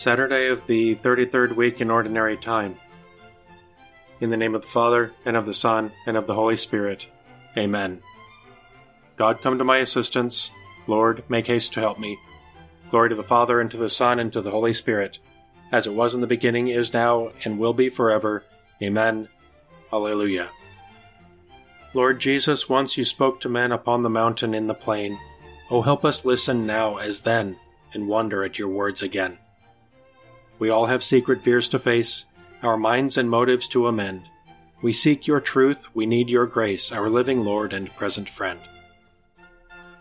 Saturday of the 33rd week in Ordinary Time. In the name of the Father, and of the Son, and of the Holy Spirit. Amen. God, come to my assistance. Lord, make haste to help me. Glory to the Father, and to the Son, and to the Holy Spirit, as it was in the beginning, is now, and will be forever. Amen. Alleluia. Lord Jesus, once you spoke to men upon the mountain in the plain. Oh, help us listen now as then, and wonder at your words again. We all have secret fears to face, our minds and motives to amend. We seek your truth, we need your grace, our living Lord and present friend.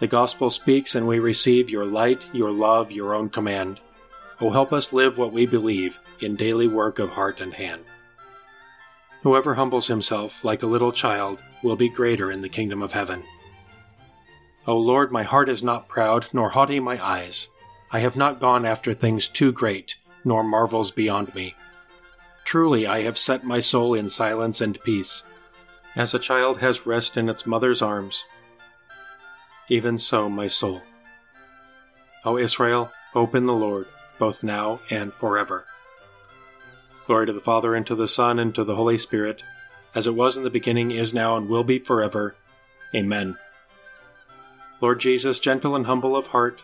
The gospel speaks and we receive your light, your love, your own command. Oh, help us live what we believe in daily work of heart and hand. Whoever humbles himself like a little child will be greater in the kingdom of heaven. O Lord, my heart is not proud, nor haughty my eyes. I have not gone after things too great, nor marvels beyond me. Truly I have set my soul in silence and peace, as a child has rest in its mother's arms. Even so, my soul. O Israel, hope in the Lord, both now and forever. Glory to the Father, and to the Son, and to the Holy Spirit, as it was in the beginning, is now, and will be forever. Amen. Lord Jesus, gentle and humble of heart,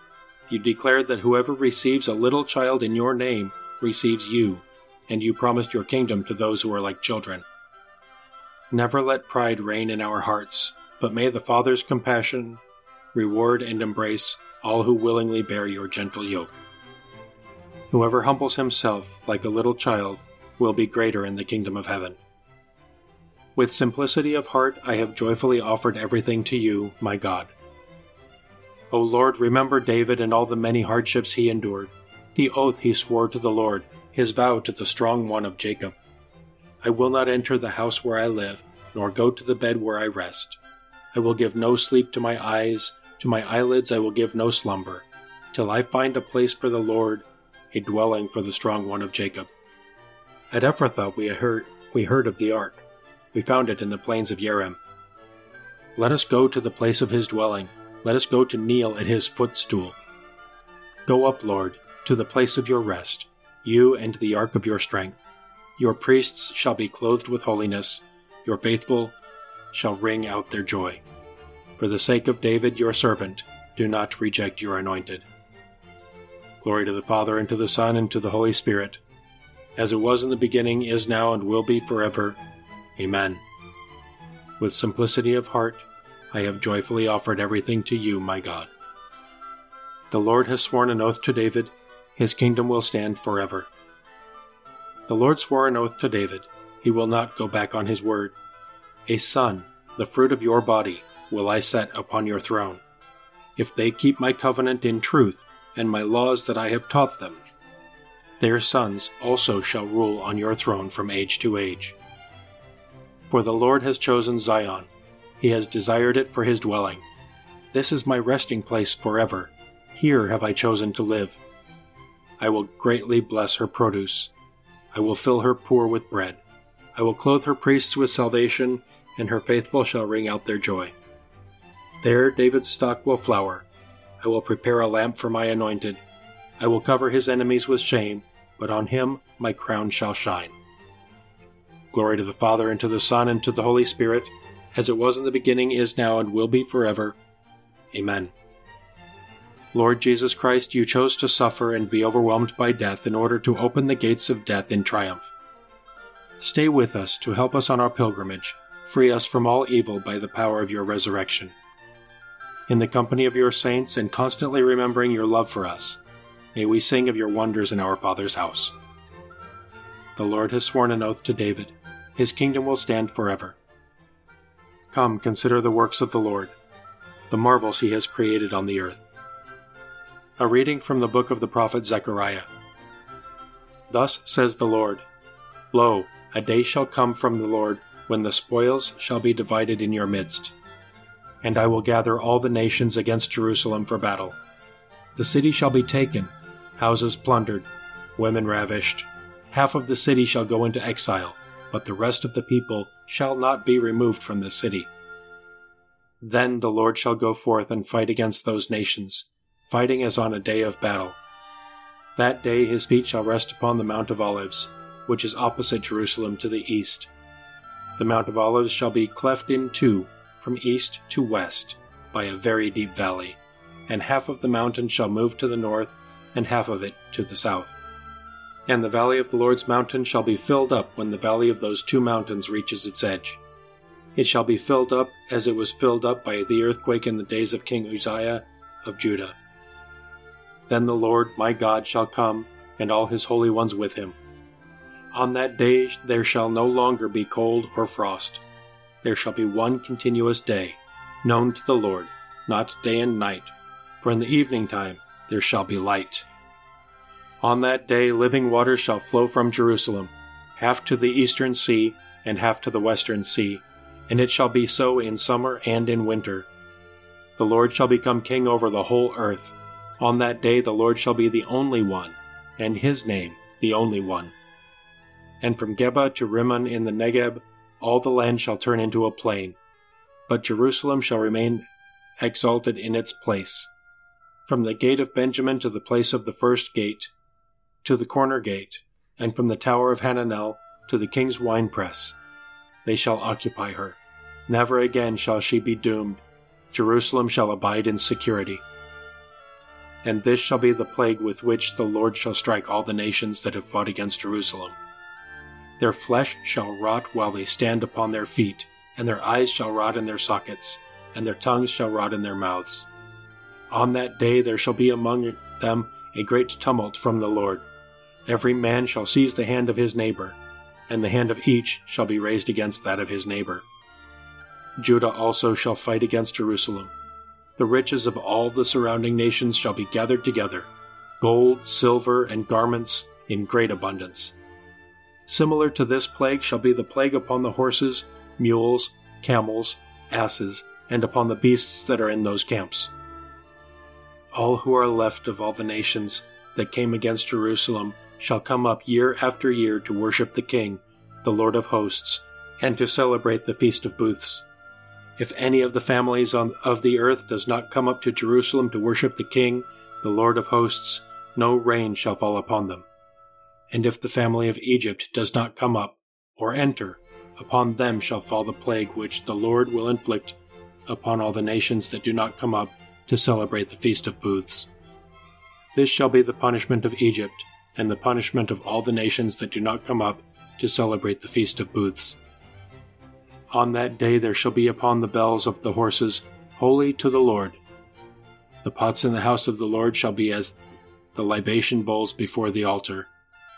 you declared that whoever receives a little child in your name receives you, and you promised your kingdom to those who are like children. Never let pride reign in our hearts, but may the Father's compassion reward and embrace all who willingly bear your gentle yoke. Whoever humbles himself like a little child will be greater in the kingdom of heaven. With simplicity of heart I have joyfully offered everything to you, my God. O Lord, remember David and all the many hardships he endured, the oath he swore to the Lord, his vow to the strong one of Jacob. I will not enter the house where I live, nor go to the bed where I rest. I will give no sleep to my eyes, to my eyelids I will give no slumber, till I find a place for the Lord, a dwelling for the strong one of Jacob. At Ephrathah we heard of the ark. We found it in the plains of Yerim. Let us go to the place of his dwelling. Let us go to kneel at his footstool. Go up, Lord, to the place of your rest, you and the ark of your strength. Your priests shall be clothed with holiness. Your faithful shall ring out their joy. For the sake of David, your servant, do not reject your anointed. Glory to the Father, and to the Son, and to the Holy Spirit, as it was in the beginning, is now, and will be forever. Amen. With simplicity of heart, I have joyfully offered everything to you, my God. The Lord has sworn an oath to David. His kingdom will stand forever. The Lord swore an oath to David. He will not go back on his word. A son, the fruit of your body, will I set upon your throne. If they keep my covenant in truth, and my laws that I have taught them, their sons also shall rule on your throne from age to age. For the Lord has chosen Zion. He has desired it for his dwelling. This is my resting place forever. Here have I chosen to live. I will greatly bless her produce. I will fill her poor with bread. I will clothe her priests with salvation, and her faithful shall ring out their joy. There David's stock will flower. I will prepare a lamp for my anointed. I will cover his enemies with shame, but on him my crown shall shine. Glory to the Father, and to the Son, and to the Holy Spirit, as it was in the beginning, is now, and will be forever. Amen. Lord Jesus Christ, you chose to suffer and be overwhelmed by death in order to open the gates of death in triumph. Stay with us to help us on our pilgrimage. Free us from all evil by the power of your resurrection. In the company of your saints and constantly remembering your love for us, may we sing of your wonders in our Father's house. The Lord has sworn an oath to David. His kingdom will stand forever. Come, consider the works of the Lord, the marvels he has created on the earth. A reading from the book of the prophet Zechariah. Thus says the Lord, Lo, a day shall come from the Lord, when the spoils shall be divided in your midst. And I will gather all the nations against Jerusalem for battle. The city shall be taken, houses plundered, women ravished. Half of the city shall go into exile, but the rest of the people shall not be removed from the city. Then the Lord shall go forth and fight against those nations, fighting as on a day of battle. That day his feet shall rest upon the Mount of Olives, which is opposite Jerusalem to the east. The Mount of Olives shall be cleft in two, from east to west, by a very deep valley, and half of the mountain shall move to the north, and half of it to the south. And the valley of the Lord's mountain shall be filled up when the valley of those two mountains reaches its edge. It shall be filled up as it was filled up by the earthquake in the days of King Uzziah of Judah. Then the Lord my God shall come, and all his holy ones with him. On that day there shall no longer be cold or frost. There shall be one continuous day, known to the Lord, not day and night, for in the evening time there shall be light. On that day living waters shall flow from Jerusalem, half to the eastern sea, and half to the western sea, and it shall be so in summer and in winter. The Lord shall become king over the whole earth. On that day the Lord shall be the only one, and his name the only one. And from Geba to Rimmon in the Negeb, all the land shall turn into a plain, but Jerusalem shall remain exalted in its place. From the gate of Benjamin to the place of the first gate, to the corner gate, and from the tower of Hananel to the king's winepress, they shall occupy her. Never again shall she be doomed. Jerusalem shall abide in security. And this shall be the plague with which the Lord shall strike all the nations that have fought against Jerusalem. Their flesh shall rot while they stand upon their feet, and their eyes shall rot in their sockets, and their tongues shall rot in their mouths. On that day there shall be among them a great tumult from the Lord. Every man shall seize the hand of his neighbor, and the hand of each shall be raised against that of his neighbor. Judah also shall fight against Jerusalem. The riches of all the surrounding nations shall be gathered together, gold, silver, and garments in great abundance. Similar to this plague shall be the plague upon the horses, mules, camels, asses, and upon the beasts that are in those camps. All who are left of all the nations that came against Jerusalem shall come up year after year to worship the King, the Lord of hosts, and to celebrate the Feast of Booths. If any of the families of the earth does not come up to Jerusalem to worship the King, the Lord of hosts, no rain shall fall upon them. And if the family of Egypt does not come up, or enter, upon them shall fall the plague which the Lord will inflict upon all the nations that do not come up to celebrate the Feast of Booths. This shall be the punishment of Egypt, and the punishment of all the nations that do not come up to celebrate the Feast of Booths. On that day there shall be upon the bells of the horses, holy to the Lord. The pots in the house of the Lord shall be as the libation bowls before the altar,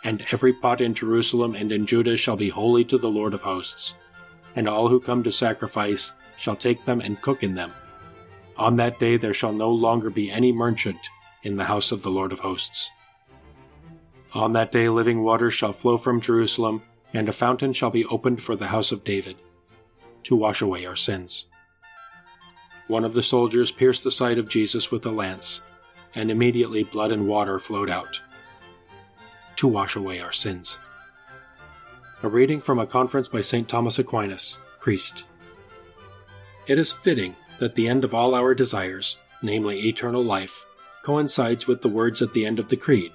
and every pot in Jerusalem and in Judah shall be holy to the Lord of hosts. And all who come to sacrifice shall take them and cook in them. On that day there shall no longer be any merchant in the house of the Lord of hosts. On that day living water shall flow from Jerusalem, and a fountain shall be opened for the house of David, to wash away our sins. One of the soldiers pierced the side of Jesus with a lance, and immediately blood and water flowed out, to wash away our sins. A reading from a conference by St. Thomas Aquinas, priest. It is fitting that the end of all our desires, namely eternal life, coincides with the words at the end of the Creed,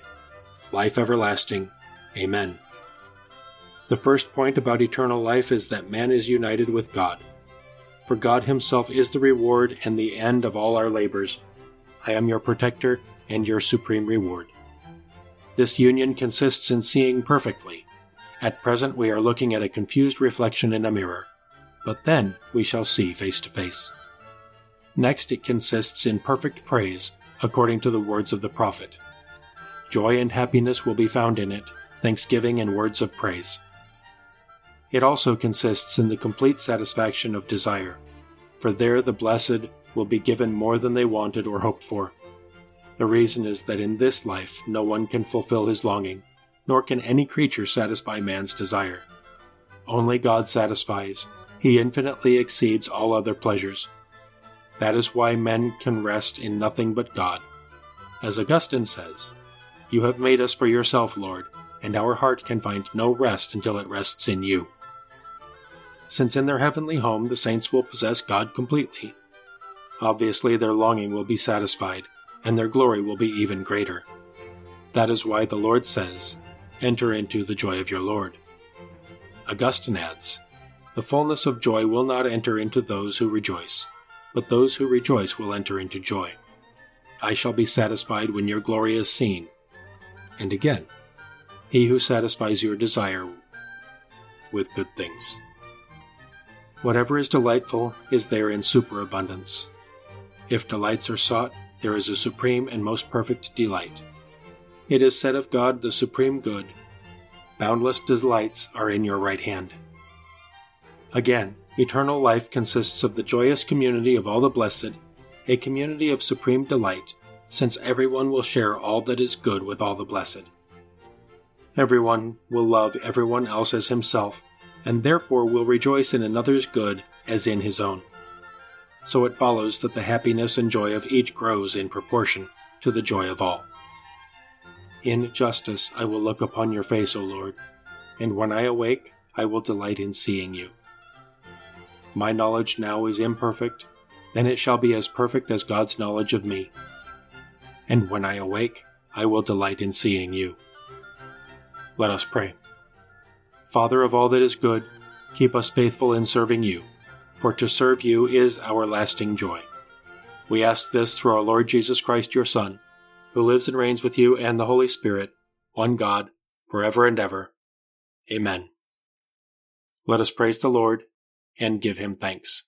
life everlasting, Amen. The first point about eternal life is that man is united with God. For God himself is the reward and the end of all our labors. I am your protector and your supreme reward. This union consists in seeing perfectly. At present we are looking at a confused reflection in a mirror, but then we shall see face to face. Next it consists in perfect praise, according to the words of the prophet. Joy and happiness will be found in it, thanksgiving and words of praise. It also consists in the complete satisfaction of desire, for there the blessed will be given more than they wanted or hoped for. The reason is that in this life no one can fulfill his longing, nor can any creature satisfy man's desire. Only God satisfies. He infinitely exceeds all other pleasures. That is why men can rest in nothing but God. As Augustine says, "You have made us for yourself, Lord, and our heart can find no rest until it rests in you." Since in their heavenly home the saints will possess God completely, obviously their longing will be satisfied, and their glory will be even greater. That is why the Lord says, "Enter into the joy of your Lord." Augustine adds, "The fullness of joy will not enter into those who rejoice, but those who rejoice will enter into joy. I shall be satisfied when your glory is seen." And again, "He who satisfies your desire with good things." Whatever is delightful is there in superabundance. If delights are sought, there is a supreme and most perfect delight. It is said of God, the supreme good, "Boundless delights are in your right hand." Again, eternal life consists of the joyous community of all the blessed, a community of supreme delight, since everyone will share all that is good with all the blessed. Everyone will love everyone else as himself, and therefore will rejoice in another's good as in his own. So it follows that the happiness and joy of each grows in proportion to the joy of all. "In justice I will look upon your face, O Lord, and when I awake I will delight in seeing you. My knowledge now is imperfect, then it shall be as perfect as God's knowledge of me. And when I awake, I will delight in seeing you." Let us pray. Father of all that is good, keep us faithful in serving you, for to serve you is our lasting joy. We ask this through our Lord Jesus Christ, your Son, who lives and reigns with you and the Holy Spirit, one God, forever and ever. Amen. Let us praise the Lord and give him thanks.